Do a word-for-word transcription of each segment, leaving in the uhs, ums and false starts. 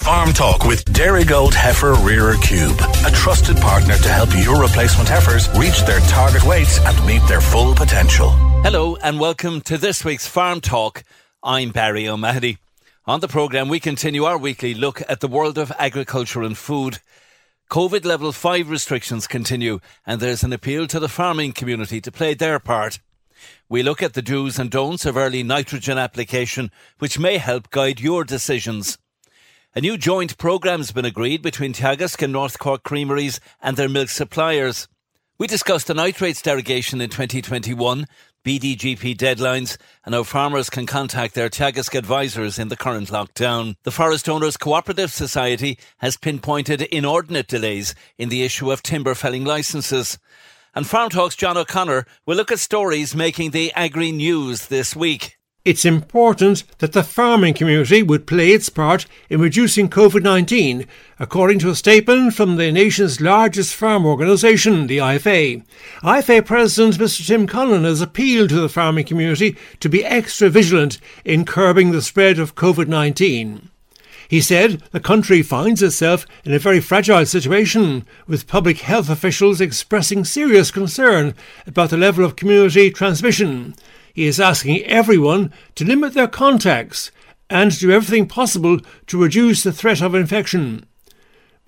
Farm Talk with Dairy Gold Heifer Rearer Cube, a trusted partner to help your replacement heifers reach their target weights and meet their full potential. Hello and welcome to this week's Farm Talk. I'm Barry O'Mahony. On the programme, we continue our weekly look at the world of agriculture and food. COVID level five restrictions continue and there's an appeal to the farming community to play their part. We look at the do's and don'ts of early nitrogen application, which may help guide your decisions. A new joint programme has been agreed between Teagasc and North Cork Creameries and their milk suppliers. We discussed the nitrates derogation in twenty twenty-one, B D G P deadlines, and how farmers can contact their Teagasc advisors in the current lockdown. The Forest Owners Cooperative Society has pinpointed inordinate delays in the issue of timber felling licences. And Farm Talk's John O'Connor will look at stories making the agri news this week. It's important that the farming community would play its part in reducing COVID nineteen, according to a statement from the nation's largest farm organisation, the I F A. I F A President Mr Tim Cullen has appealed to the farming community to be extra vigilant in curbing the spread of COVID nineteen. He said the country finds itself in a very fragile situation, with public health officials expressing serious concern about the level of community transmission. He is asking everyone to limit their contacts and do everything possible to reduce the threat of infection.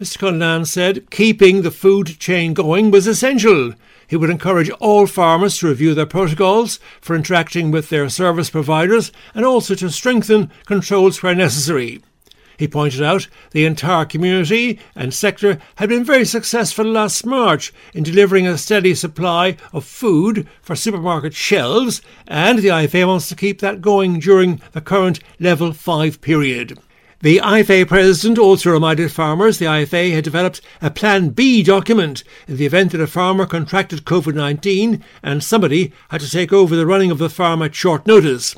Mr Cullen said keeping the food chain going was essential. He would encourage all farmers to review their protocols for interacting with their service providers and also to strengthen controls where necessary. He pointed out the entire community and sector had been very successful last March in delivering a steady supply of food for supermarket shelves, and the I F A wants to keep that going during the current Level five period. The I F A president also reminded farmers the I F A had developed a Plan B document in the event that a farmer contracted COVID nineteen and somebody had to take over the running of the farm at short notice.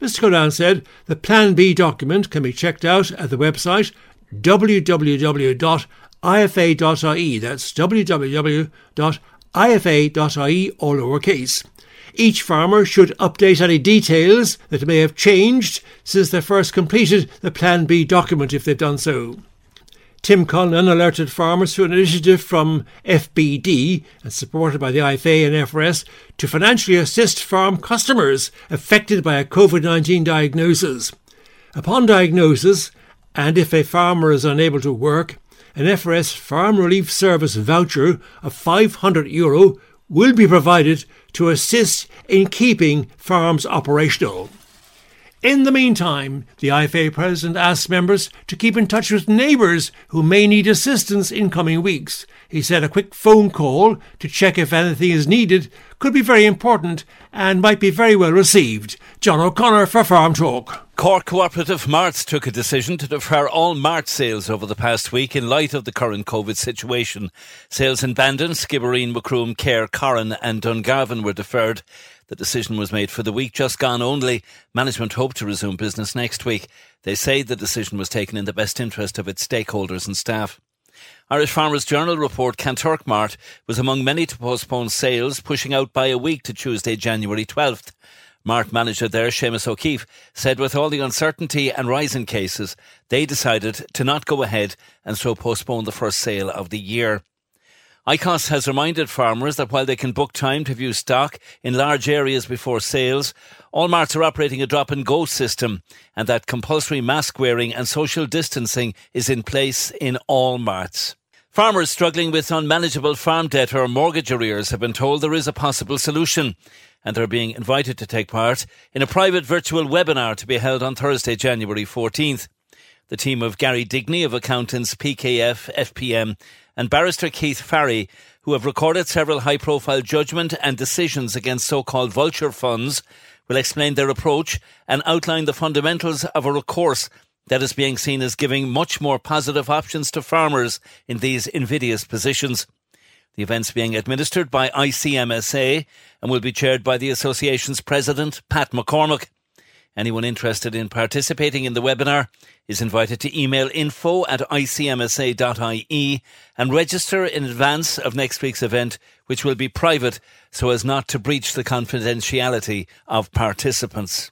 Mr Cullen said the Plan B document can be checked out at the website w w w dot i f a dot i e. That's w w w dot i f a dot i e, all lowercase. Each farmer should update any details that may have changed since they first completed the Plan B document if they've done so. Tim Cullen alerted farmers to an initiative from F B D and supported by the I F A and F R S to financially assist farm customers affected by a COVID nineteen diagnosis. Upon diagnosis, and if a farmer is unable to work, an F R S Farm Relief Service voucher of five hundred euro will be provided to assist in keeping farms operational. In the meantime, the I F A president asked members to keep in touch with neighbours who may need assistance in coming weeks. He said a quick phone call to check if anything is needed could be very important and might be very well received. John O'Connor for Farm Talk. Cork Cooperative Marts took a decision to defer all mart sales over the past week in light of the current COVID situation. Sales in Bandon, Skibbereen, Macroom, Care, Corran and Dungarvan were deferred. The decision was made for the week just gone only. Management hoped to resume business next week. They say the decision was taken in the best interest of its stakeholders and staff. Irish Farmers Journal report Kanturk Mart was among many to postpone sales, pushing out by a week to Tuesday, January twelfth. Mart manager there, Seamus O'Keefe, said with all the uncertainty and rise in cases, they decided to not go ahead and so postpone the first sale of the year. I C O S has reminded farmers that while they can book time to view stock in large areas before sales, all marts are operating a drop-and-go system and that compulsory mask wearing and social distancing is in place in all marts. Farmers struggling with unmanageable farm debt or mortgage arrears have been told there is a possible solution, and they're being invited to take part in a private virtual webinar to be held on Thursday, January fourteenth. The team of Gary Digney of accountants P K F, F P M and barrister Keith Farry, who have recorded several high-profile judgment and decisions against so-called vulture funds, will explain their approach and outline the fundamentals of a recourse that is being seen as giving much more positive options to farmers in these invidious positions. The event's being administered by I C M S A and will be chaired by the association's president, Pat McCormack. Anyone interested in participating in the webinar is invited to email info at I C M S A dot I E and register in advance of next week's event, which will be private so as not to breach the confidentiality of participants.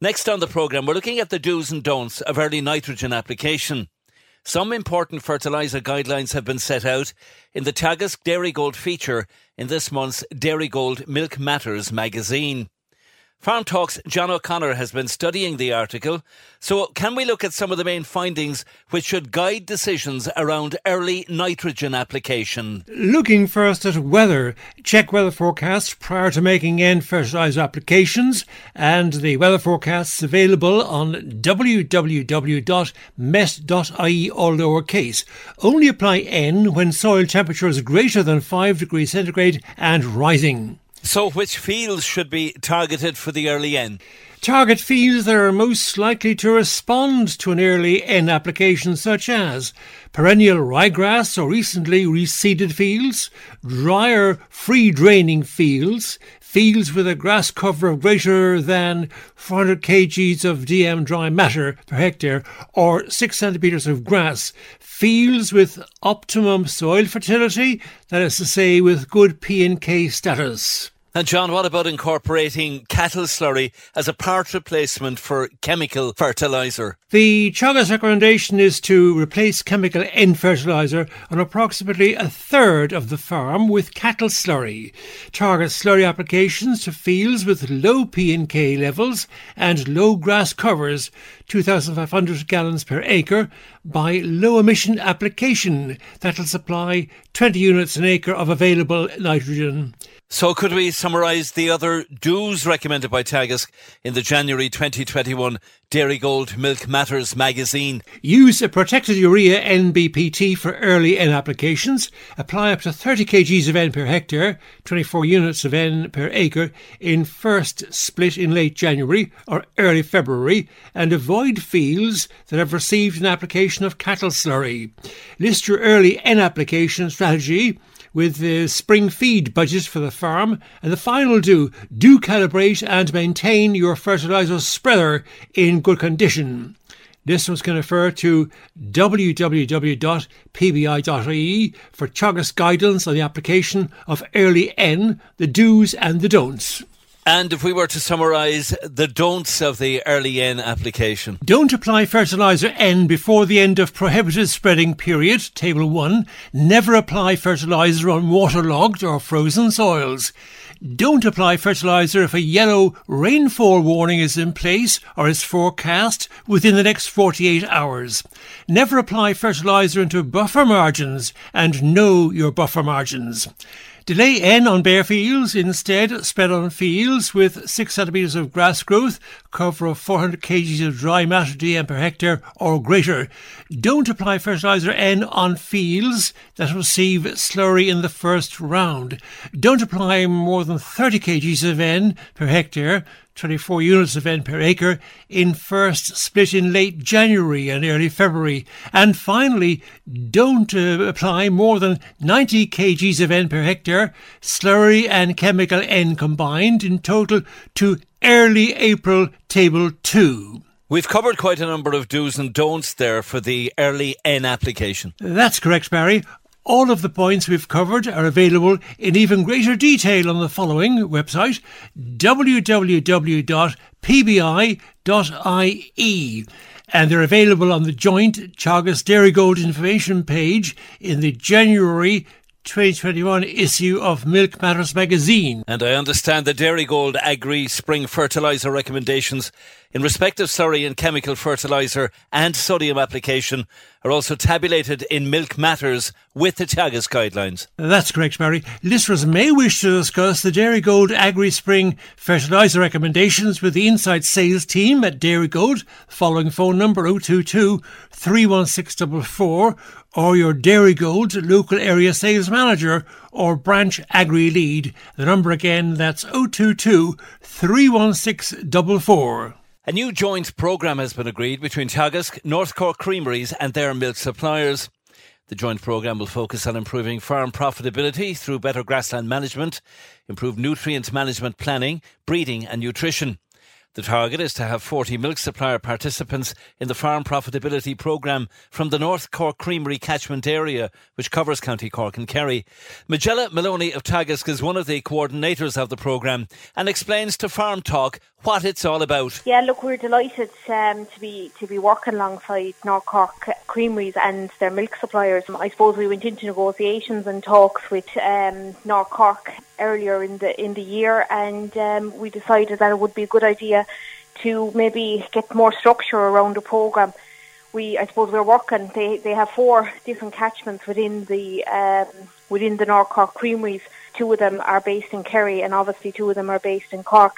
Next on the programme, we're looking at the do's and don'ts of early nitrogen application. Some important fertiliser guidelines have been set out in the Teagasc Dairy Gold feature in this month's Dairy Gold Milk Matters magazine. Farm Talk's John O'Connor has been studying the article, so can we look at some of the main findings which should guide decisions around early nitrogen application? Looking first at weather, check weather forecasts prior to making end fertiliser applications, and the weather forecasts available on w w w dot met dot i e all lowercase. Only apply N when soil temperature is greater than five degrees centigrade and rising. So which fields should be targeted for the early N? Target fields that are most likely to respond to an early N application, such as perennial ryegrass or recently reseeded fields, drier free-draining fields, fields with a grass cover of greater than four hundred kilograms of D M dry matter per hectare or six centimetres of grass, fields with optimum soil fertility, that is to say with good P and K status. And John, what about incorporating cattle slurry as a part replacement for chemical fertiliser? The Teagasc recommendation is to replace chemical N fertiliser on approximately a third of the farm with cattle slurry. Target slurry applications to fields with low P and K levels and low grass covers, two thousand five hundred gallons per acre, by low emission application. That'll supply twenty units an acre of available nitrogen. So could we summarise the other do's recommended by Teagasc in the January twenty twenty-one Dairy Gold Milk Matters magazine? Use a protected urea N B P T for early N applications. Apply up to thirty kilograms of N per hectare, twenty-four units of N per acre, in first split in late January or early February, and avoid fields that have received an application of cattle slurry. List your early N application strategy with the spring feed budget for the farm. And the final do, do calibrate and maintain your fertiliser spreader in good condition. Listeners can refer to w w w dot p b i dot i e for Teagasc guidance on the application of early N, the do's and the don'ts. And if we were to summarise the don'ts of the early N application. Don't apply fertiliser N before the end of prohibited spreading period, Table one. Never apply fertiliser on waterlogged or frozen soils. Don't apply fertiliser if a yellow rainfall warning is in place or is forecast within the next forty-eight hours. Never apply fertiliser into buffer margins and know your buffer margins. Delay N on bare fields, instead spread on fields with six centimetres of grass growth, cover of four hundred kilograms of dry matter D M per hectare or greater. Don't apply fertiliser N on fields that receive slurry in the first round. Don't apply more than thirty kilograms of N per hectare, twenty-four units of N per acre in first split in late January and early February. And finally, don't uh, apply more than ninety kilograms of N per hectare, slurry and chemical N combined in total to early April Table two. We've covered quite a number of do's and don'ts there for the early N application. That's correct, Barry. All of the points we've covered are available in even greater detail on the following website, w w w dot p b i dot i e. And they're available on the joint Teagasc Dairy Gold information page in the January twenty twenty-one issue of Milk Matters magazine. And I understand the Dairy Gold Agri Spring Fertiliser recommendations in respect of slurry and chemical fertiliser and sodium application are also tabulated in Milk Matters with the Teagasc guidelines. That's correct, Barry. Listeners may wish to discuss the Dairy Gold Agri Spring Fertiliser recommendations with the Inside Sales team at Dairy Gold, following phone number oh two two, three one six four four, or your Dairy Gold Local Area Sales Manager or Branch Agri Lead. The number again, that's oh two two, three one six four four. A new joint programme has been agreed between Teagasc, North Cork Creameries and their milk suppliers. The joint programme will focus on improving farm profitability through better grassland management, improved nutrient management planning, breeding and nutrition. The target is to have forty milk supplier participants in the Farm Profitability Programme from the North Cork Creamery catchment area, which covers County Cork and Kerry. Majella Moloney of Teagasc is one of the coordinators of the programme and explains to Farm Talk what it's all about. Yeah, look, we're delighted um, to be to be working alongside North Cork Creameries and their milk suppliers. I suppose we went into negotiations and talks with um, North Cork earlier in the in the year, and um, we decided that it would be a good idea to maybe get more structure around the programme. We, I suppose, we're working. They they have four different catchments within the um, within the North Cork Creameries. Two of them are based in Kerry, and obviously two of them are based in Cork.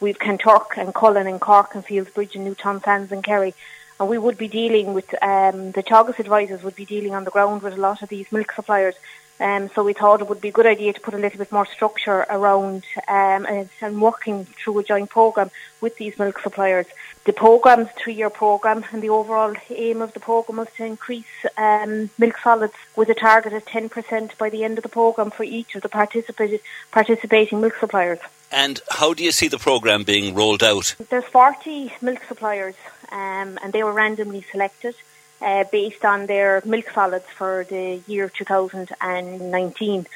We've Kanturk and Cullen and Cork and Fieldsbridge and Newtown Sands and Kerry. And we would be dealing with, um, the Teagasc advisors would be dealing on the ground with a lot of these milk suppliers. Um, so we thought it would be a good idea to put a little bit more structure around um, and, and working through a joint programme with these milk suppliers. The programme's a three-year programme, and the overall aim of the programme was to increase um, milk solids with a target of ten percent by the end of the programme for each of the participa- participating milk suppliers. And how do you see the programme being rolled out? There's forty milk suppliers, um, and they were randomly selected. Uh, based on their milk solids for the year two thousand nineteen.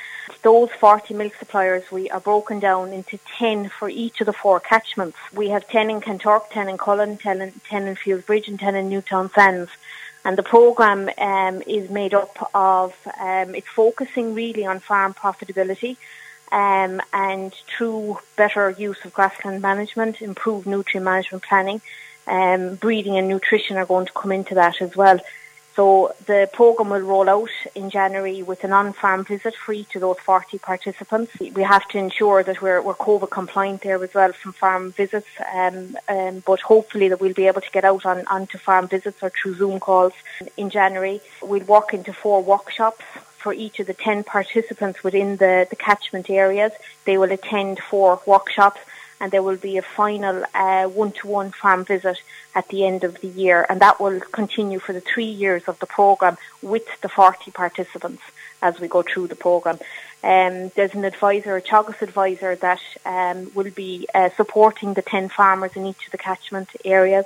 Those forty milk suppliers, we are broken down into ten for each of the four catchments. We have ten in Kanturk, ten in Cullen, ten in, ten in Fieldsbridge and ten in Newtown Sands. And the programme um, is made up of, um, it's focusing really on farm profitability um, and through better use of grassland management, improved nutrient management planning. Um, breeding and nutrition are going to come into that as well. So the programme will roll out in January with an on-farm visit for each of those forty participants. We have to ensure that we're, we're COVID compliant there as well from farm visits, um, um, but hopefully that we'll be able to get out on, onto farm visits or through Zoom calls in January. We'll walk into four workshops for each of the ten participants within the, the catchment areas. They will attend four workshops. And there will be a final uh, one-to-one farm visit at the end of the year. And that will continue for the three years of the programme with the forty participants as we go through the programme. Um, there's an advisor, a Teagasc advisor, that um, will be uh, supporting the ten farmers in each of the catchment areas.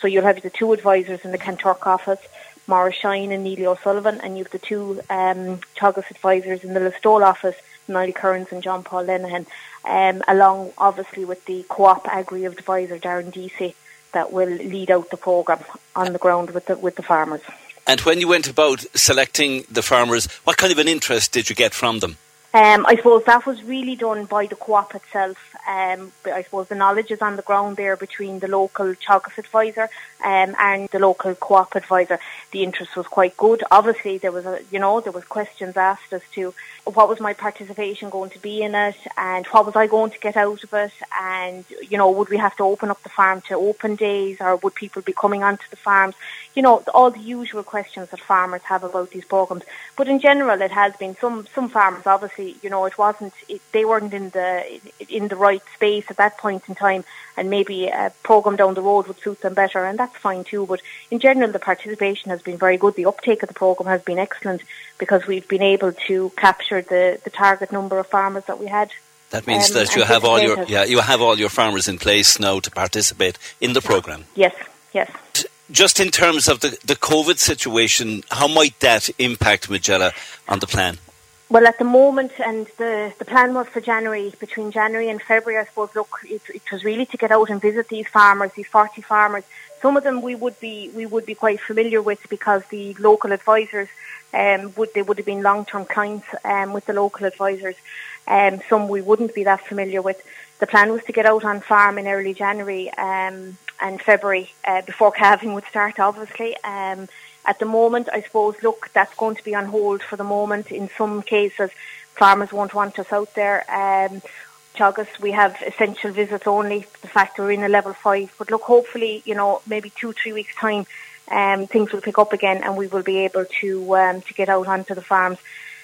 So you'll have the two advisors in the Kanturk office, Maura Shine and Neil O'Sullivan, and you have the two um, Teagasc advisors in the Listowel office, Niall Kearns and John Paul Lenihan, um, along obviously with the Co-op Agri Advisor Darren Deasy that will lead out the programme on the ground with the, with the farmers. And when you went about selecting the farmers, what kind of an interest did you get from them? Um, I suppose that was really done by the co-op itself. Um, I suppose the knowledge is on the ground there between the local Teagasc advisor um, and the local co-op advisor. The interest was quite good. Obviously, there was a, you know, there was questions asked as to what was my participation going to be in it, and what was I going to get out of it, and you know, would we have to open up the farm to open days, or would people be coming onto the farms? You know, all the usual questions that farmers have about these programmes. But in general, it has been some some farmers obviously obviously, you know, it wasn't, it, they weren't in the in the right space at that point in time, and maybe a programme down the road would suit them better, and that's fine too. But in general, the participation has been very good. The uptake of the programme has been excellent because we've been able to capture the, the target number of farmers that we had. That means um, that you have all your yeah you have all your farmers in place now to participate in the programme. Yes, yes. Just in terms of the, the COVID situation, how might that impact, Majella, on the plan? Well, at the moment, and the, the plan was for January, between January and February, I suppose, look, it, it was really to get out and visit these farmers, these forty farmers. Some of them we would be we would be quite familiar with because the local advisors, um, would they would have been long-term clients um, with the local advisors. Um, some we wouldn't be that familiar with. The plan was to get out on farm in early January um, and February uh, before calving would start, obviously. Um, at the moment, I suppose, look, that's going to be on hold for the moment. In some cases, farmers won't want us out there. Um, Teagasc, we have essential visits only, the fact we're in a level five. But look, hopefully, you know, maybe two, three weeks' time, um, things will pick up again and we will be able to um, to get out onto the farms.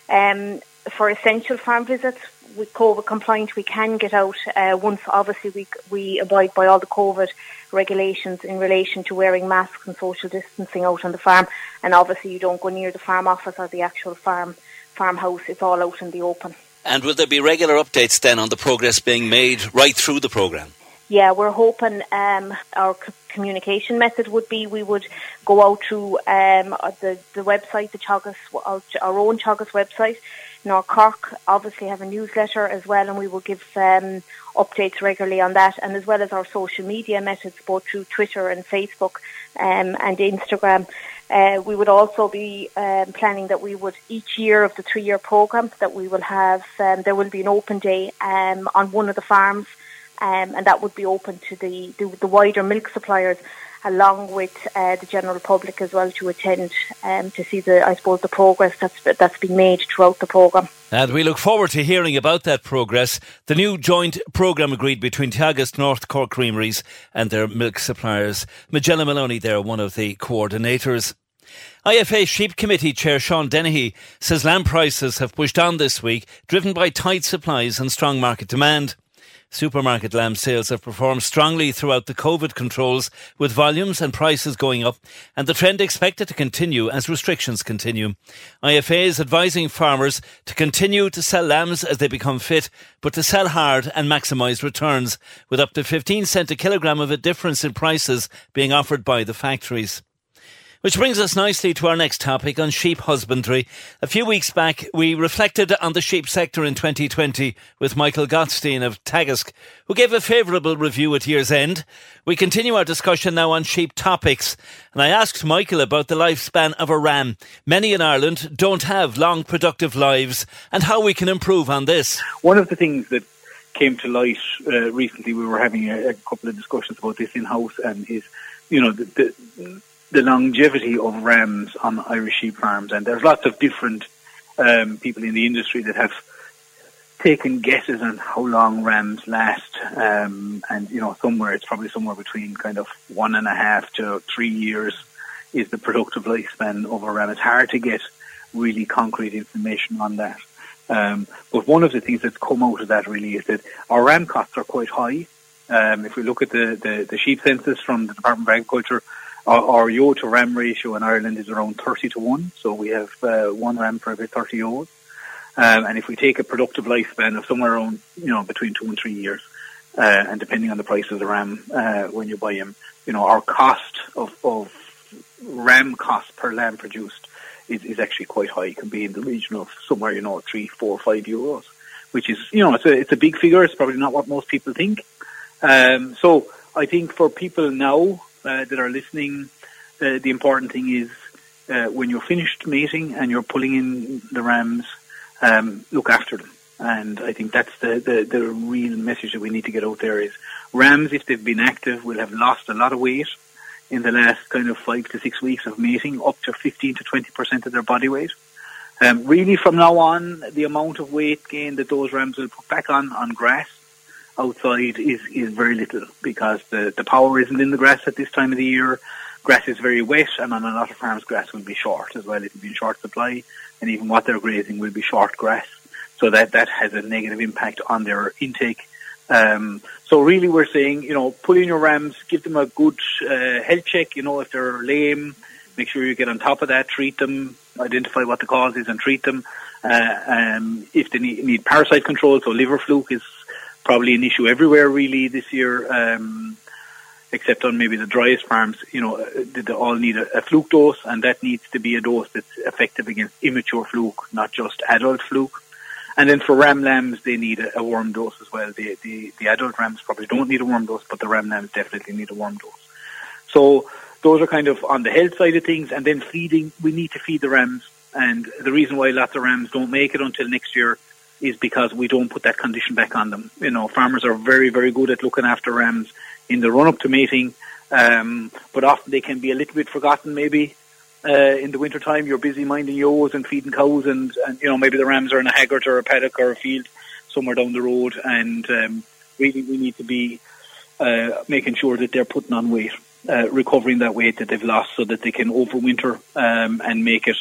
Um, for essential farm visits, with COVID compliant, we can get out uh, once, obviously, we we abide by all the COVID regulations in relation to wearing masks and social distancing out on the farm. And obviously, you don't go near the farm office or the actual farm farmhouse. It's all out in the open. And will there be regular updates then on the progress being made right through the programme? Yeah, we're hoping um, our c- communication method would be we would go out to um, the, the website, the Teagasc, our, our own Teagasc website. North Cork obviously have a newsletter as well, and we will give um, updates regularly on that, and as well as our social media methods, both through Twitter and Facebook um, and Instagram. Uh, we would also be um, planning that we would, each year of the three-year programme, that we will have, um, there will be an open day um, on one of the farms, um, and that would be open to the, the, the wider milk suppliers, along with uh, the general public as well, to attend um, to see the, I suppose, the progress that's that's been made throughout the programme. And we look forward to hearing about that progress. The new joint programme agreed between Teagasc, North Cork Creameries and their milk suppliers. Majella Moloney there, one of the coordinators. I F A Sheep Committee Chair Sean Dennehy says lamb prices have pushed on this week, driven by tight supplies and strong market demand. Supermarket lamb sales have performed strongly throughout the COVID controls, with volumes and prices going up, and the trend expected to continue as restrictions continue. I F A is advising farmers to continue to sell lambs as they become fit, but to sell hard and maximise returns, with up to fifteen cent a kilogram of a difference in prices being offered by the factories. Which brings us nicely to our next topic on sheep husbandry. A few weeks back, we reflected on the sheep sector in twenty twenty with Michael Gottstein of Teagasc, who gave a favourable review at year's end. We continue our discussion now on sheep topics, and I asked Michael about the lifespan of a ram. Many in Ireland don't have long productive lives, and how we can improve on this. One of the things that came to light uh, recently, we were having a, a couple of discussions about this in-house, and is, you know, the... the the longevity of rams on Irish sheep farms. And there's lots of different um, people in the industry that have taken guesses on how long rams last. Um, and, you know, somewhere, it's probably somewhere between kind of one and a half to three years is the productive lifespan of a ram. It's hard to get really concrete information on that. Um, but one of the things that's come out of that really is that our ram costs are quite high. Um, if we look at the, the, the sheep census from the Department of Agriculture, our ewe to ram ratio in Ireland is around thirty to one, so we have uh, one ram for every thirty ewes. Um, and if we take a productive lifespan of somewhere around, you know, between two and three years, uh, and depending on the price of the ram uh, when you buy him, you know, our cost of, of ram cost per lamb produced is, is actually quite high. It can be in the region of somewhere, you know, three, four, five euros, which is, you know, it's a, it's a big figure. It's probably not what most people think. Um, so I think for people now, Uh, that are listening, uh, the important thing is uh, when you're finished mating and you're pulling in the rams, um, look after them. And I think that's the, the, the real message that we need to get out there is rams, if they've been active, will have lost a lot of weight in the last kind of five to six weeks of mating, up to fifteen to twenty percent of their body weight. Um, really, from now on, the amount of weight gain that those rams will put back on, on grass outside is, is very little because the, the power isn't in the grass at this time of the year. Grass is very wet, and on a lot of farms grass will be short as well. It will be in short supply, and even what they're grazing will be short grass. So that, that has a negative impact on their intake. Um, so really we're saying, you know, put in your rams, give them a good uh, health check, you know, if they're lame, make sure you get on top of that, treat them, identify what the cause is and treat them. Uh, um, if they need, need parasite control, so liver fluke is probably an issue everywhere really this year, um, except on maybe the driest farms, you know, they all need a, a fluke dose, and that needs to be a dose that's effective against immature fluke, not just adult fluke. And then for ram lambs, they need a, a worm dose as well. The, the the adult rams probably don't need a worm dose, but the ram lambs definitely need a worm dose. So those are kind of on the health side of things. And then feeding, we need to feed the rams. And the reason why lots of rams don't make it until next year is because we don't put that condition back on them. You know, farmers are very, very good at looking after rams in the run-up to mating, um, but often they can be a little bit forgotten maybe. Uh, in the wintertime, you're busy minding yours and feeding cows, and, and, you know, maybe the rams are in a haggart or a paddock or a field somewhere down the road, and um, really we need to be uh, making sure that they're putting on weight, uh, recovering that weight that they've lost so that they can overwinter um, and make it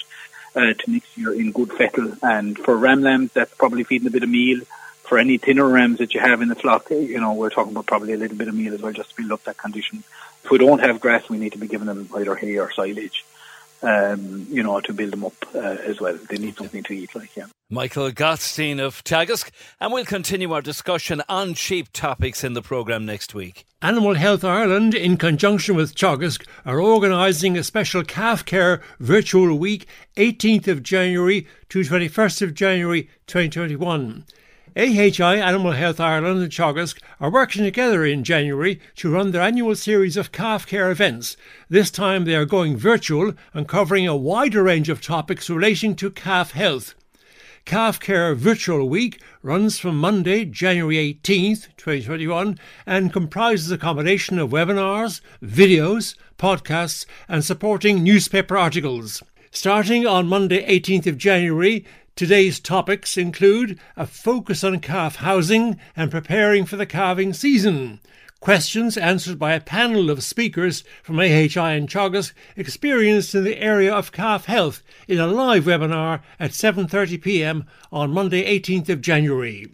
uh, to next year in good fettle. And for ram lambs, that's probably feeding a bit of meal. For any thinner rams that you have in the flock, you know, we're talking about probably a little bit of meal as well, just to build up that condition. If we don't have grass, we need to be giving them either hay or silage. Um, you know, to build them up uh, as well. They need something to eat, like, yeah. Michael Gottstein of Teagasc, and we'll continue our discussion on sheep topics in the programme next week. Animal Health Ireland, in conjunction with Teagasc, are organising a special calf care virtual week, eighteenth of January to twenty-first of January twenty twenty-one. A H I, Animal Health Ireland and Teagasc are working together in January to run their annual series of calf care events. This time they are going virtual and covering a wider range of topics relating to calf health. Calf Care Virtual Week runs from Monday, January eighteenth, twenty twenty-one and comprises a combination of webinars, videos, podcasts and supporting newspaper articles. Starting on Monday, eighteenth of January, today's topics include a focus on calf housing and preparing for the calving season. Questions answered by a panel of speakers from A H I and Teagasc experienced in the area of calf health in a live webinar at seven thirty p m on Monday, eighteenth of January.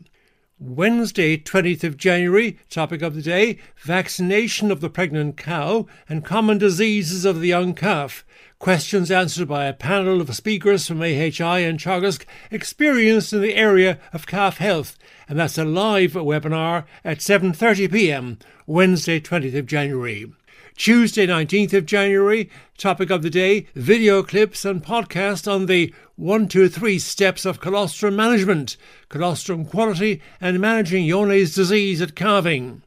Wednesday, twentieth of January, topic of the day, vaccination of the pregnant cow and common diseases of the young calf. Questions answered by a panel of speakers from A H I and Teagasc experienced in the area of calf health, and that's a live webinar at seven thirty p m Wednesday, twentieth of January. Tuesday, nineteenth of January, topic of the day, video clips and podcast on the one two three steps of colostrum management, colostrum quality and managing Yone's disease at calving.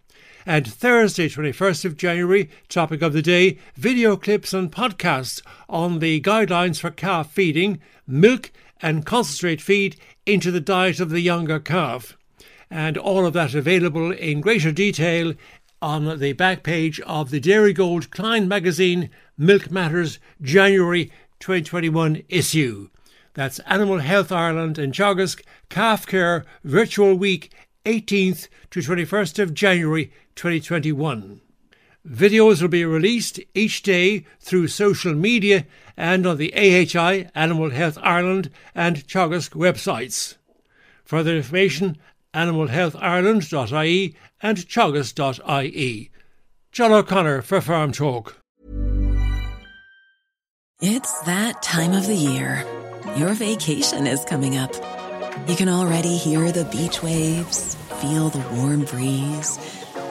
And Thursday, twenty-first of January, topic of the day, video clips and podcasts on the guidelines for calf feeding, milk and concentrate feed into the diet of the younger calf. And all of that available in greater detail on the back page of the Dairy Gold Klein magazine, Milk Matters, January twenty twenty-one issue. That's Animal Health Ireland and Teagasc Calf Care Virtual Week, eighteenth to twenty-first of January twenty twenty-one. Videos will be released each day through social media and on the A H I, Animal Health Ireland and Teagasc websites. Further information, animal health ireland dot i e and teagasc dot i e. John O'Connor for Farm Talk. It's that time of the year. Your vacation is coming up. You can already hear the beach waves, feel the warm breeze,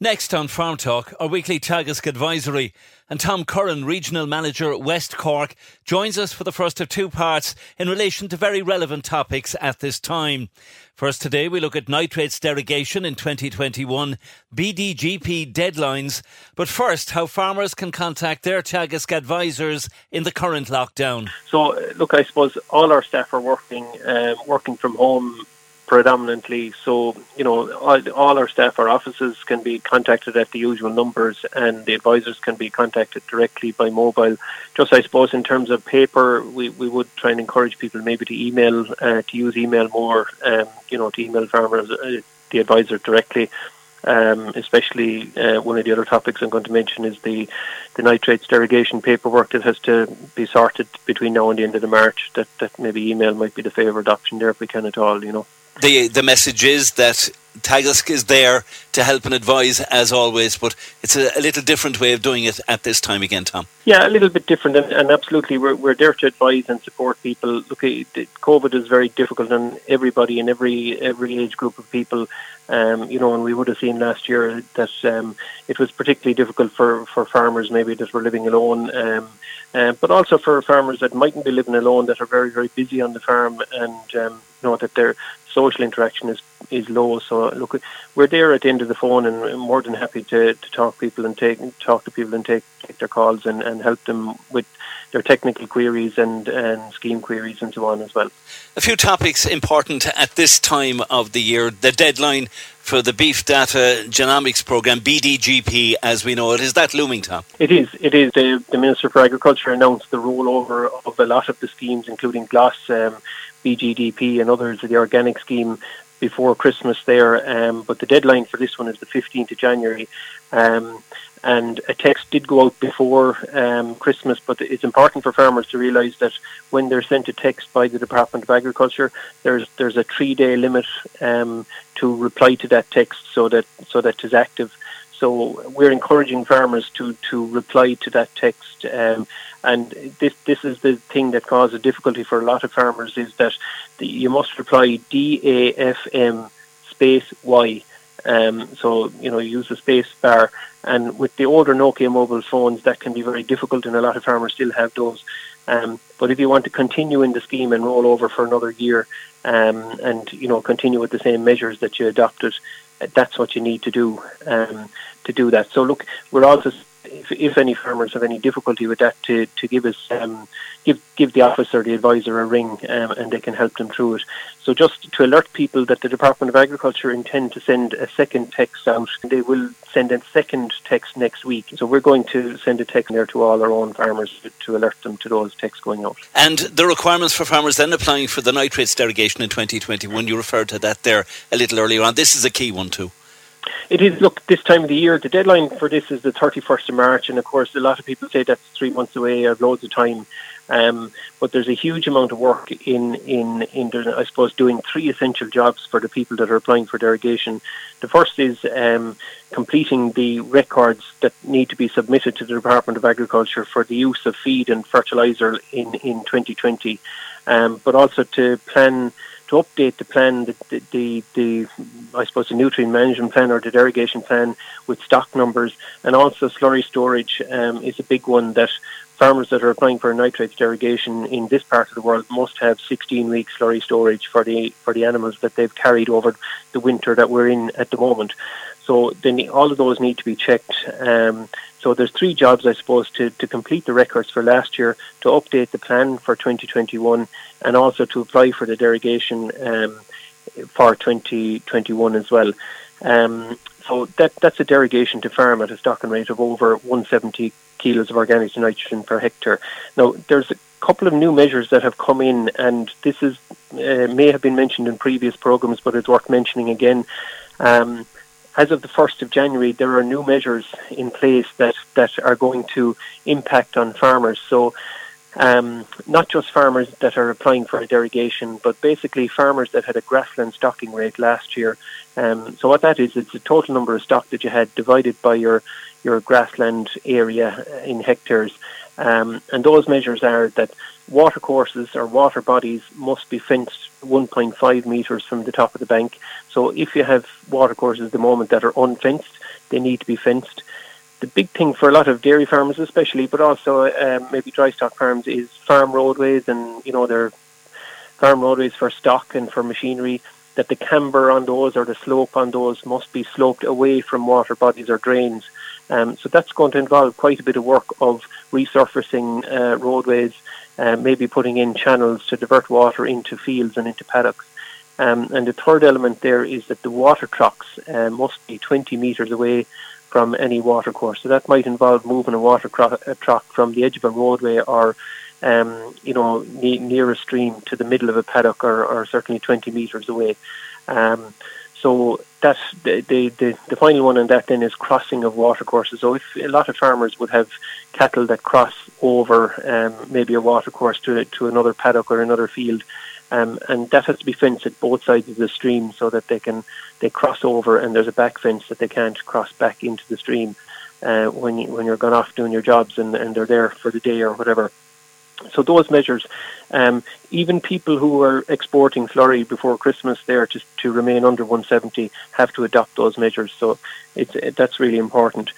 Next on Farm Talk, our weekly Teagasc advisory, and Tom Curran, Regional Manager West Cork, joins us for the first of two parts in relation to very relevant topics at this time. First today we look at nitrates derogation in twenty twenty-one, B D G P deadlines, but first how farmers can contact their Teagasc advisors in the current lockdown. So look, I suppose all our staff are working, uh, working from home predominantly, so you know all, all our staff, our offices can be contacted at the usual numbers, and the advisors can be contacted directly by mobile. Just I suppose in terms of paper, we, we would try and encourage people maybe to email, uh, to use email more, um, you know, to email farmers, uh, the advisor directly. Um, especially uh, one of the other topics I'm going to mention is the, the nitrates derogation paperwork that has to be sorted between now and the end of the March. That, that maybe email might be the favoured option there if we can at all, you know. The the message is that Teagasc is there to help and advise as always, but it's a, a little different way of doing it at this time again, Tom. Yeah, a little bit different, and, and absolutely, we're we're there to advise and support people. Look, COVID is very difficult on everybody and every every age group of people, um, you know, and we would have seen last year that um, it was particularly difficult for, for farmers maybe that were living alone, um, uh, but also for farmers that mightn't be living alone, that are very, very busy on the farm, and um, you know that they're social interaction is, is low. So look, we're there at the end of the phone, and I'm more than happy to, to talk people and take talk to people and take, take their calls and, and help them with their technical queries and, and scheme queries and so on as well. A few topics important at this time of the year. The deadline for the Beef Data Genomics Programme, B D G P, as we know it. Is that looming, Tom? It is. It is. The, the Minister for Agriculture announced the rollover of a lot of the schemes, including GLOSS, um, B G D P and others, the organic scheme, before Christmas there. Um, but the deadline for this one is the fifteenth of January. Um, and a text did go out before um, Christmas, but it's important for farmers to realise that when they're sent a text by the Department of Agriculture, there's there's a three-day limit um, to reply to that text so that so that is active. So we're encouraging farmers to, to reply to that text, um, and this this is the thing that causes difficulty for a lot of farmers, is that the, you must reply D A F M space Y. Um, so, you know, use the space bar. And with the older Nokia mobile phones, that can be very difficult, and a lot of farmers still have those. Um, but if you want to continue in the scheme and roll over for another year, um, and, you know, continue with the same measures that you adopted, that's what you need to do, um, to do that. So, look, we're also, if, if any farmers have any difficulty with that, to, to give us, um, give give the officer, the advisor a ring, um, and they can help them through it. So just to alert people that the Department of Agriculture intend to send a second text out. They will send a second text next week. So we're going to send a text there to all our own farmers to, to alert them to those texts going out. And the requirements for farmers then applying for the nitrates derogation in twenty twenty-one, you referred to that there a little earlier on. This is a key one too. It is. Look, this time of the year, the deadline for this is the thirty-first of March, and of course a lot of people say that's three months away, or loads of time. Um, but there's a huge amount of work in, in, in the, I suppose, doing three essential jobs for the people that are applying for derogation. The first is um, completing the records that need to be submitted to the Department of Agriculture for the use of feed and fertiliser in, in twenty twenty, um, but also to plan, to update the plan, the, the, the, the I suppose the nutrient management plan or the derogation plan with stock numbers, and also slurry storage um, is a big one that farmers that are applying for a nitrates derogation in this part of the world must have sixteen weeks slurry storage for the for the animals that they've carried over the winter that we're in at the moment. So then all of those need to be checked. Um, so there's three jobs, I suppose, to, to complete the records for last year, to update the plan for twenty twenty-one, and also to apply for the derogation um, for twenty twenty-one as well. Um, so that that's a derogation to farm at a stocking rate of over one hundred seventy kilos of organic nitrogen per hectare. Now, there's a couple of new measures that have come in, and this is uh, may have been mentioned in previous programmes, but it's worth mentioning again. Um, as of the first of January, there are new measures in place that, that are going to impact on farmers. So um, not just farmers that are applying for a derogation, but basically farmers that had a grassland stocking rate last year. Um, so what that is, it's the total number of stock that you had divided by your, your grassland area in hectares. Um, and those measures are that watercourses or water bodies must be fenced one point five metres from the top of the bank. So if you have watercourses at the moment that are unfenced, they need to be fenced. The big thing for a lot of dairy farmers especially, but also uh, maybe dry stock farms, is farm roadways, and, you know, their farm roadways for stock and for machinery, that the camber on those or the slope on those must be sloped away from water bodies or drains. Um, so that's going to involve quite a bit of work of resurfacing uh, roadways, uh, maybe putting in channels to divert water into fields and into paddocks. Um, and the third element there is that the water trucks uh, must be twenty metres away from any water course. So that might involve moving a water cro- a truck from the edge of a roadway or Um, you know, ne- near a stream to the middle of a paddock, or, or certainly twenty metres away. Um, so that's the, the, the, the final one on that then is crossing of watercourses. So if a lot of farmers would have cattle that cross over um, maybe a watercourse to, to another paddock or another field, um, and that has to be fenced at both sides of the stream so that they can they cross over, and there's a back fence that they can't cross back into the stream uh, when, you, when you're gone off doing your jobs and, and they're there for the day or whatever. So those measures, um, even people who were exporting slurry before Christmas there to, to remain under one seventy have to adopt those measures. So it's, it, that's really important.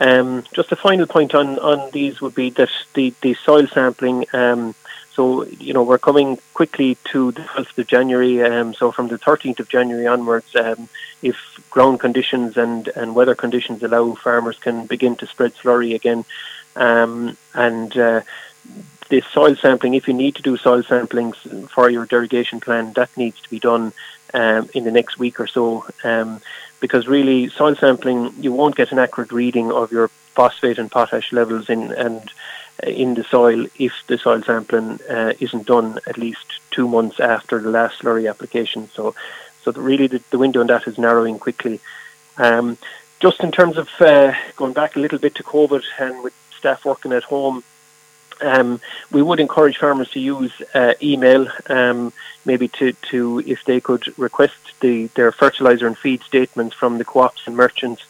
Um, just a final point on, on these would be that the, the soil sampling. Um, so, you know, we're coming quickly to the twelfth of January. Um, so from the thirteenth of January onwards, um, if ground conditions and, and weather conditions allow, farmers can begin to spread slurry again. Um, and... Uh, The soil sampling, if you need to do soil samplings for your derogation plan, that needs to be done um, in the next week or so, um, because really soil sampling, you won't get an accurate reading of your phosphate and potash levels in and in the soil if the soil sampling uh, isn't done at least two months after the last slurry application. So, so the, really the, the window on that is narrowing quickly. Um, just in terms of uh, going back a little bit to COVID and with staff working at home, Um, we would encourage farmers to use uh, email, um, maybe to, to if they could request the, their fertiliser and feed statements from the co-ops and merchants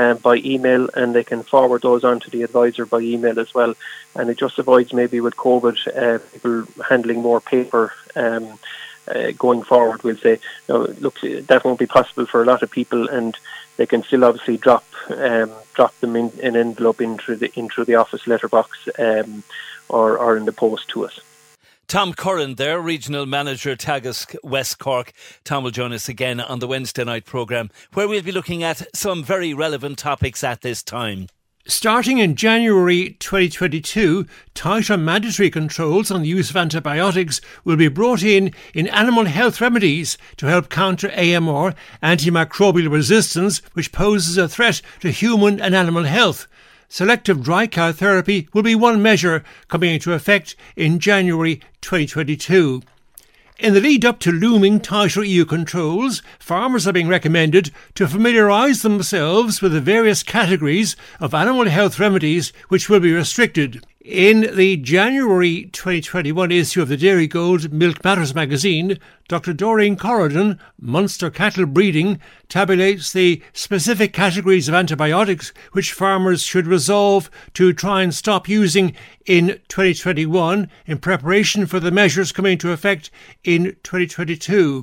uh, by email, and they can forward those on to the advisor by email as well. And it just avoids, maybe with COVID, uh, people handling more paper um, uh, going forward. We'll say, no, look, that won't be possible for a lot of people, and they can still obviously drop um, drop them in an envelope into the into the office letterbox um, or, or in the post to us. Tom Curran there, Regional Manager, Teagasc, West Cork. Tom will join us again on the Wednesday night programme, where we'll be looking at some very relevant topics at this time. Starting in January twenty twenty-two, tighter mandatory controls on the use of antibiotics will be brought in in animal health remedies to help counter A M R, antimicrobial resistance, which poses a threat to human and animal health. Selective dry cow therapy will be one measure coming into effect in January twenty twenty-two. In the lead up to looming tighter E U controls, farmers are being recommended to familiarise themselves with the various categories of animal health remedies which will be restricted. In the January twenty twenty-one issue of the Dairy Gold Milk Matters magazine, Doctor Doreen Corridan, Munster Cattle Breeding, tabulates the specific categories of antibiotics which farmers should resolve to try and stop using in twenty twenty-one in preparation for the measures coming into effect in twenty twenty-two.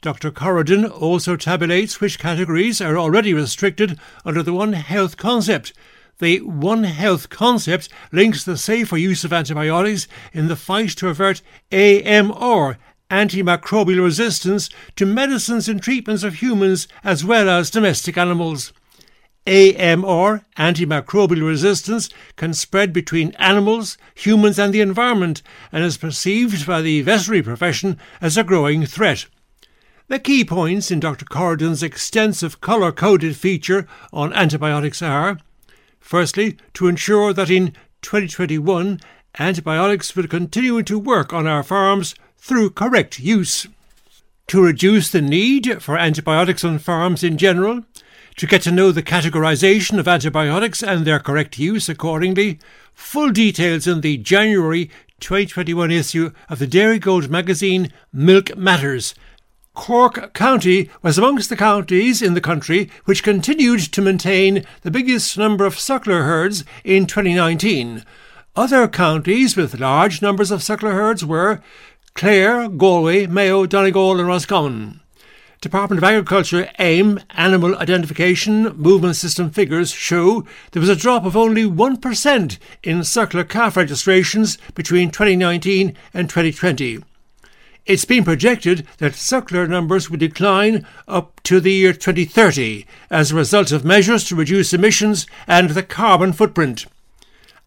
Doctor Corridan also tabulates which categories are already restricted under the One Health concept. The One Health concept links the safer use of antibiotics in the fight to avert A M R, antimicrobial resistance, to medicines and treatments of humans as well as domestic animals. A M R, antimicrobial resistance, can spread between animals, humans and the environment, and is perceived by the veterinary profession as a growing threat. The key points in Doctor Corridan's extensive colour-coded feature on antibiotics are: firstly, to ensure that in twenty twenty-one, antibiotics will continue to work on our farms through correct use. To reduce the need for antibiotics on farms in general. to get to know the categorisation of antibiotics and their correct use accordingly. Full details in the January twenty twenty-one issue of the Dairy Gold magazine Milk Matters. Cork County was amongst the counties in the country which continued to maintain the biggest number of suckler herds in twenty nineteen. Other counties with large numbers of suckler herds were Clare, Galway, Mayo, Donegal and Roscommon. Department of Agriculture A I M Animal Identification Movement System figures show there was a drop of only one percent in suckler calf registrations between twenty nineteen and twenty twenty. It's been projected that suckler numbers would decline up to the year twenty thirty as a result of measures to reduce emissions and the carbon footprint.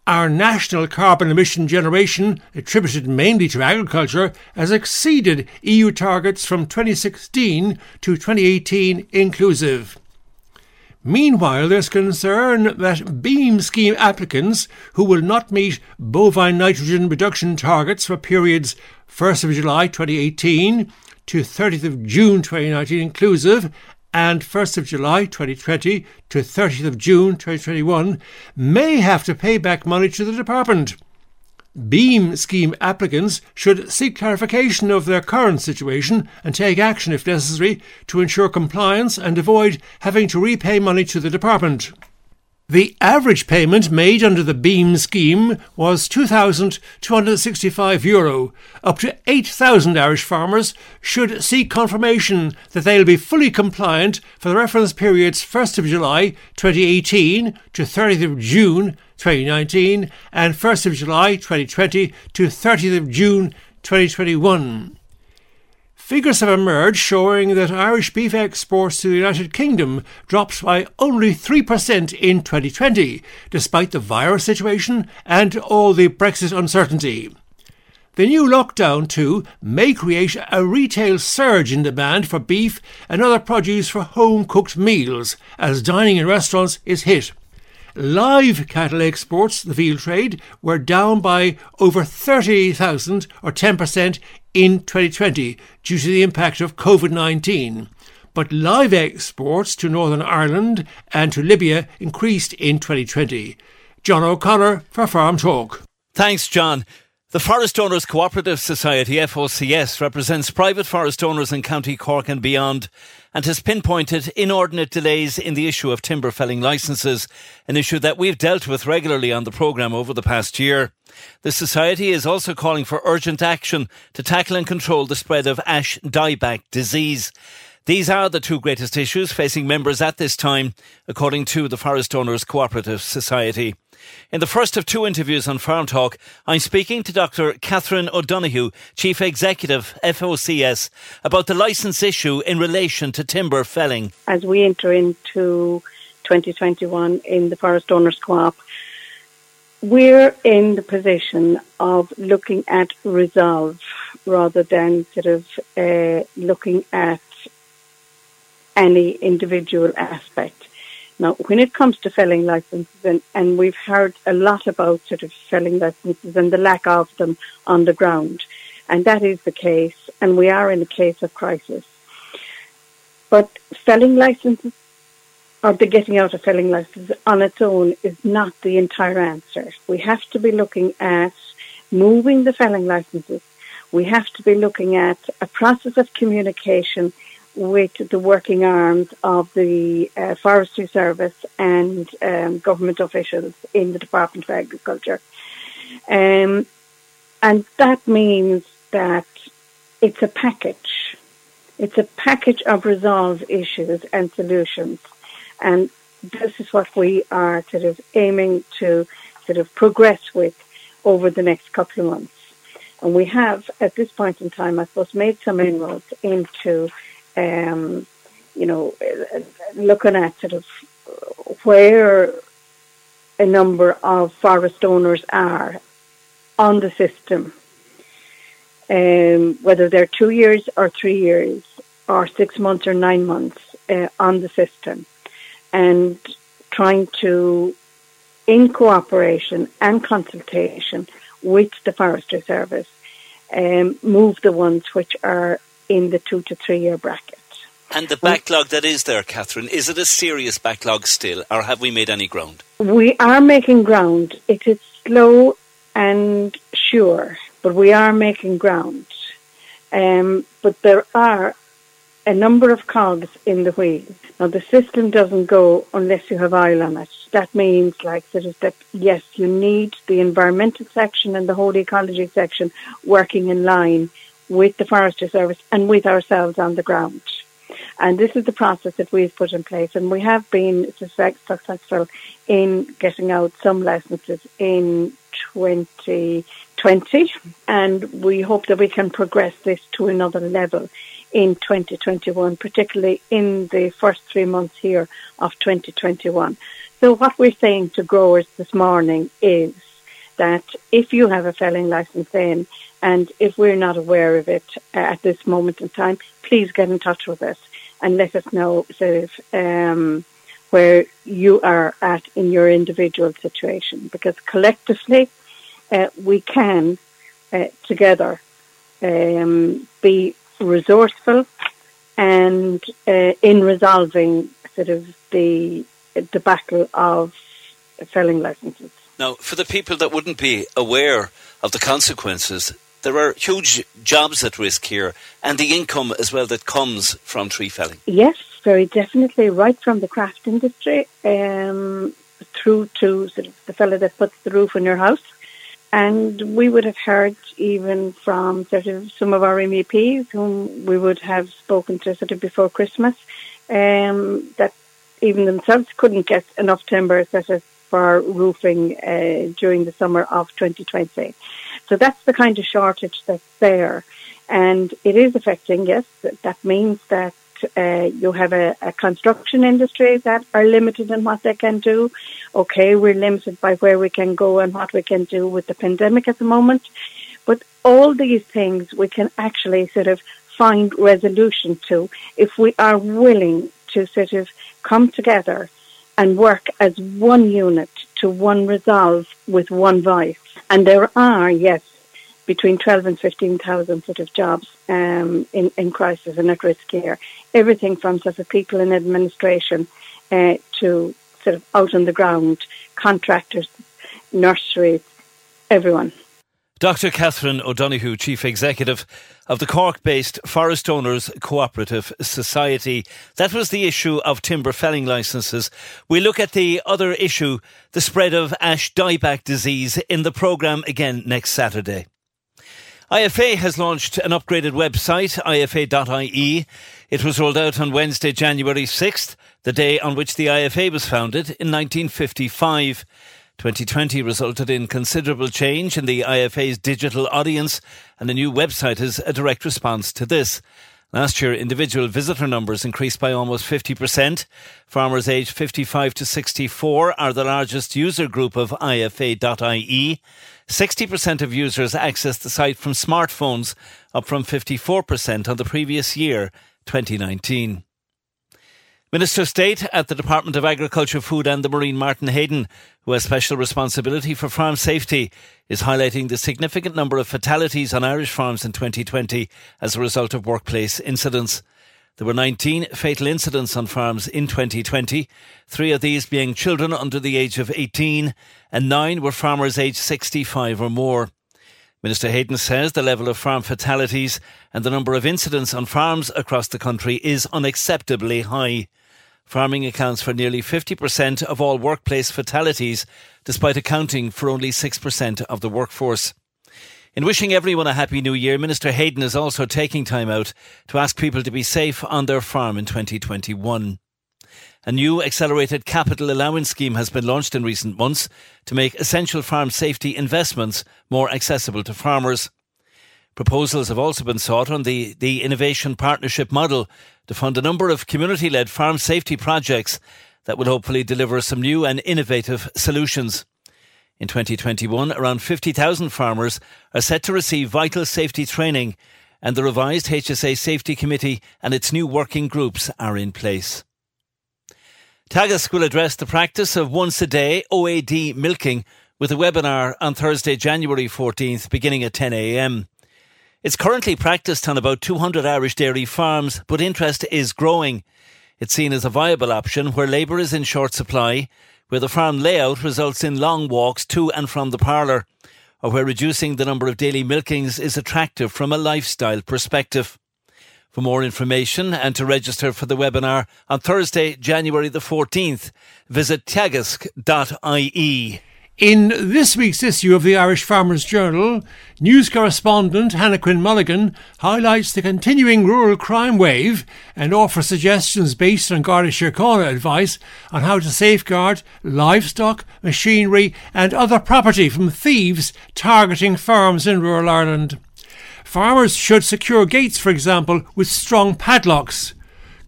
Our national carbon emission generation, attributed mainly to agriculture, has exceeded E U targets from twenty sixteen to twenty eighteen inclusive. Meanwhile, there's concern that BEAM scheme applicants who will not meet bovine nitrogen reduction targets for periods first of July twenty eighteen to thirtieth of June twenty nineteen inclusive and first of July twenty twenty to thirtieth of June twenty twenty-one may have to pay back money to the department. BEAM scheme applicants should seek clarification of their current situation and take action if necessary to ensure compliance and avoid having to repay money to the department. The average payment made under the BEAM scheme was two thousand two hundred sixty-five euro. Up to eight thousand Irish farmers should seek confirmation that they'll be fully compliant for the reference periods first of July twenty eighteen to thirtieth of June twenty nineteen and first of July twenty twenty to thirtieth of June twenty twenty-one. Figures have emerged showing that Irish beef exports to the United Kingdom dropped by only three percent in twenty twenty, despite the virus situation and all the Brexit uncertainty. The new lockdown, too, may create a retail surge in demand for beef and other produce for home-cooked meals, as dining in restaurants is hit. Live cattle exports, the veal trade, were down by over thirty thousand or ten percent in twenty twenty due to the impact of COVID nineteen. But live exports to Northern Ireland and to Libya increased in twenty twenty. John O'Connor for Farm Talk. Thanks, John. The Forest Owners Cooperative Society, F O C S, represents private forest owners in County Cork and beyond and has pinpointed inordinate delays in the issue of timber felling licences, an issue that we've dealt with regularly on the programme over the past year. The Society is also calling for urgent action to tackle and control the spread of ash dieback disease. These are the two greatest issues facing members at this time, according to the Forest Owners Cooperative Society. In the first of two interviews on Farm Talk, I'm speaking to Doctor Catherine O'Donoghue, Chief Executive, F O C S, about the licence issue in relation to timber felling. As we enter into twenty twenty-one in the Forest Owners Co-op, we're in the position of looking at resolve rather than sort of uh, looking at any individual aspect. Now, when it comes to felling licences, and, and we've heard a lot about sort of felling licences and the lack of them on the ground, and that is the case, and we are in a case of crisis. But felling licences, or the getting out of felling licences on its own, is not the entire answer. We have to be looking at moving the felling licences. We have to be looking at a process of communication with the working arms of the uh, Forestry Service and um, government officials in the Department of Agriculture. Um, and that means that it's a package. It's a package of resolve issues and solutions. And this is what we are sort of aiming to sort of progress with over the next couple of months. And we have, at this point in time, I suppose, made some inroads into Um, you know, looking at sort of where a number of forest owners are on the system, um, whether they're two years or three years or six months or nine months uh, on the system, and trying to, in cooperation and consultation with the Forestry Service, um, move the ones which are in the two to three year bracket. And the backlog that is there, Catherine, is it a serious backlog still, or have we made any ground? We are making ground. It is slow and sure, but we are making ground. Um, but there are a number of cogs in the wheel. Now, the system doesn't go unless you have oil on it. That means, like, sort of that, yes, you need the environmental section and the whole ecology section working in line with the Forestry Service and with ourselves on the ground. And this is the process that we've put in place. And we have been successful in getting out some licenses in twenty twenty. And we hope that we can progress this to another level in twenty twenty-one, particularly in the first three months here of twenty twenty-one. So what we're saying to growers this morning is that if you have a felling licence in, and if we're not aware of it at this moment in time, please get in touch with us and let us know sort of, um, where you are at in your individual situation. Because collectively, uh, we can uh, together um, be resourceful and uh, in resolving sort of the debacle of felling licences. Now, for the people that wouldn't be aware of the consequences, there are huge jobs at risk here and the income as well that comes from tree felling. Yes, very definitely, right from the craft industry um, through to sort of the fellow that puts the roof on your house. And we would have heard even from sort of some of our M E Ps whom we would have spoken to sort of before Christmas um, that even themselves couldn't get enough timber such as for roofing uh, during the summer of twenty twenty. So that's the kind of shortage that's there. And it is affecting, yes. That means that uh, you have a, a construction industry that are limited in what they can do. Okay, we're limited by where we can go and what we can do with the pandemic at the moment. But all these things we can actually sort of find resolution to if we are willing to sort of come together and work as one unit to one resolve with one voice. And there are, yes, between twelve and fifteen thousand sort of jobs um, in, in crisis and at risk here. Everything from sort of people in administration uh, to sort of out on the ground, contractors, nurseries, everyone. Doctor Catherine O'Donoghue, Chief Executive of the Cork-based Forest Owners Cooperative Society. That was the issue of timber felling licences. We look at the other issue, the spread of ash dieback disease, in the programme again next Saturday. I F A has launched an upgraded website, I F A dot I E. It was rolled out on Wednesday, January sixth, the day on which the I F A was founded in nineteen fifty-five. twenty twenty resulted in considerable change in the I F A's digital audience, and a new website is a direct response to this. Last year, individual visitor numbers increased by almost fifty percent. Farmers aged fifty-five to sixty-four are the largest user group of I F A dot I E. sixty percent of users accessed the site from smartphones, up from fifty-four percent on the previous year, twenty nineteen. Minister of State at the Department of Agriculture, Food and the Marine, Martin Hayden, who has special responsibility for farm safety, is highlighting the significant number of fatalities on Irish farms in twenty twenty as a result of workplace incidents. There were nineteen fatal incidents on farms in twenty twenty, three of these being children under the age of eighteen, and nine were farmers aged sixty-five or more. Minister Hayden says the level of farm fatalities and the number of incidents on farms across the country is unacceptably high. Farming accounts for nearly fifty percent of all workplace fatalities, despite accounting for only six percent of the workforce. In wishing everyone a happy new year, Minister Hayden is also taking time out to ask people to be safe on their farm in twenty twenty-one. A new accelerated capital allowance scheme has been launched in recent months to make essential farm safety investments more accessible to farmers. Proposals have also been sought on the, the Innovation Partnership Model to fund a number of community-led farm safety projects that will hopefully deliver some new and innovative solutions. In twenty twenty-one, around fifty thousand farmers are set to receive vital safety training, and the revised H S A Safety Committee and its new working groups are in place. Teagasc will address the practice of once-a-day O A D milking with a webinar on Thursday, January fourteenth, beginning at ten a.m. It's currently practiced on about two hundred Irish dairy farms, but interest is growing. It's seen as a viable option where labour is in short supply, where the farm layout results in long walks to and from the parlour, or where reducing the number of daily milkings is attractive from a lifestyle perspective. For more information and to register for the webinar on Thursday, January the fourteenth, visit teagasc dot I E. In this week's issue of the Irish Farmers' Journal, news correspondent Hannah Quinn Mulligan highlights the continuing rural crime wave and offers suggestions based on Garda Síochána advice on how to safeguard livestock, machinery and other property from thieves targeting farms in rural Ireland. Farmers should secure gates, for example, with strong padlocks.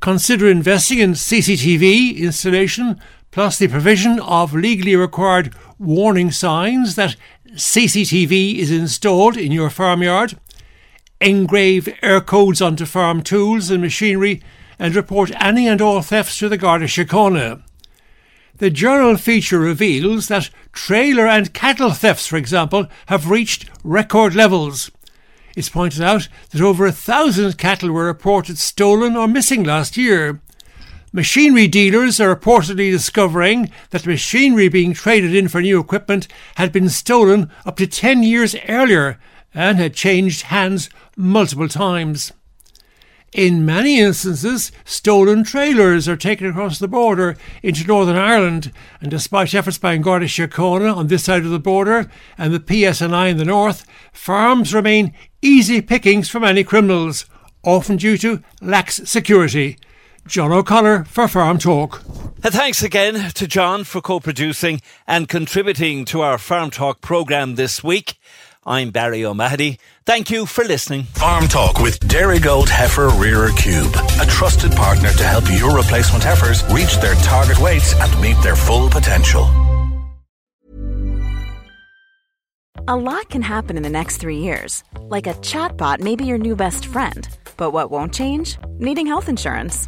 Consider investing in C C T V installation, plus the provision of legally required warning signs that C C T V is installed in your farmyard. Engrave air codes onto farm tools and machinery and report any and all thefts to the Garda Síochána. The journal feature reveals that trailer and cattle thefts, for example, have reached record levels. It's pointed out that over a thousand cattle were reported stolen or missing last year. Machinery dealers are reportedly discovering that machinery being traded in for new equipment had been stolen up to ten years earlier and had changed hands multiple times. In many instances, stolen trailers are taken across the border into Northern Ireland, and despite efforts by Garda Síochána on this side of the border and the P S N I in the north, farms remain easy pickings for many criminals, often due to lax security. John O'Connor for Farm Talk. And thanks again to John for co-producing and contributing to our Farm Talk programme this week. I'm Barry O'Mahony. Thank you for listening. Farm Talk with Dairy Gold Heifer Rearer Cube, a trusted partner to help your replacement heifers reach their target weights and meet their full potential. A lot can happen in the next three years. Like a chatbot may be your new best friend. But what won't change? Needing health insurance.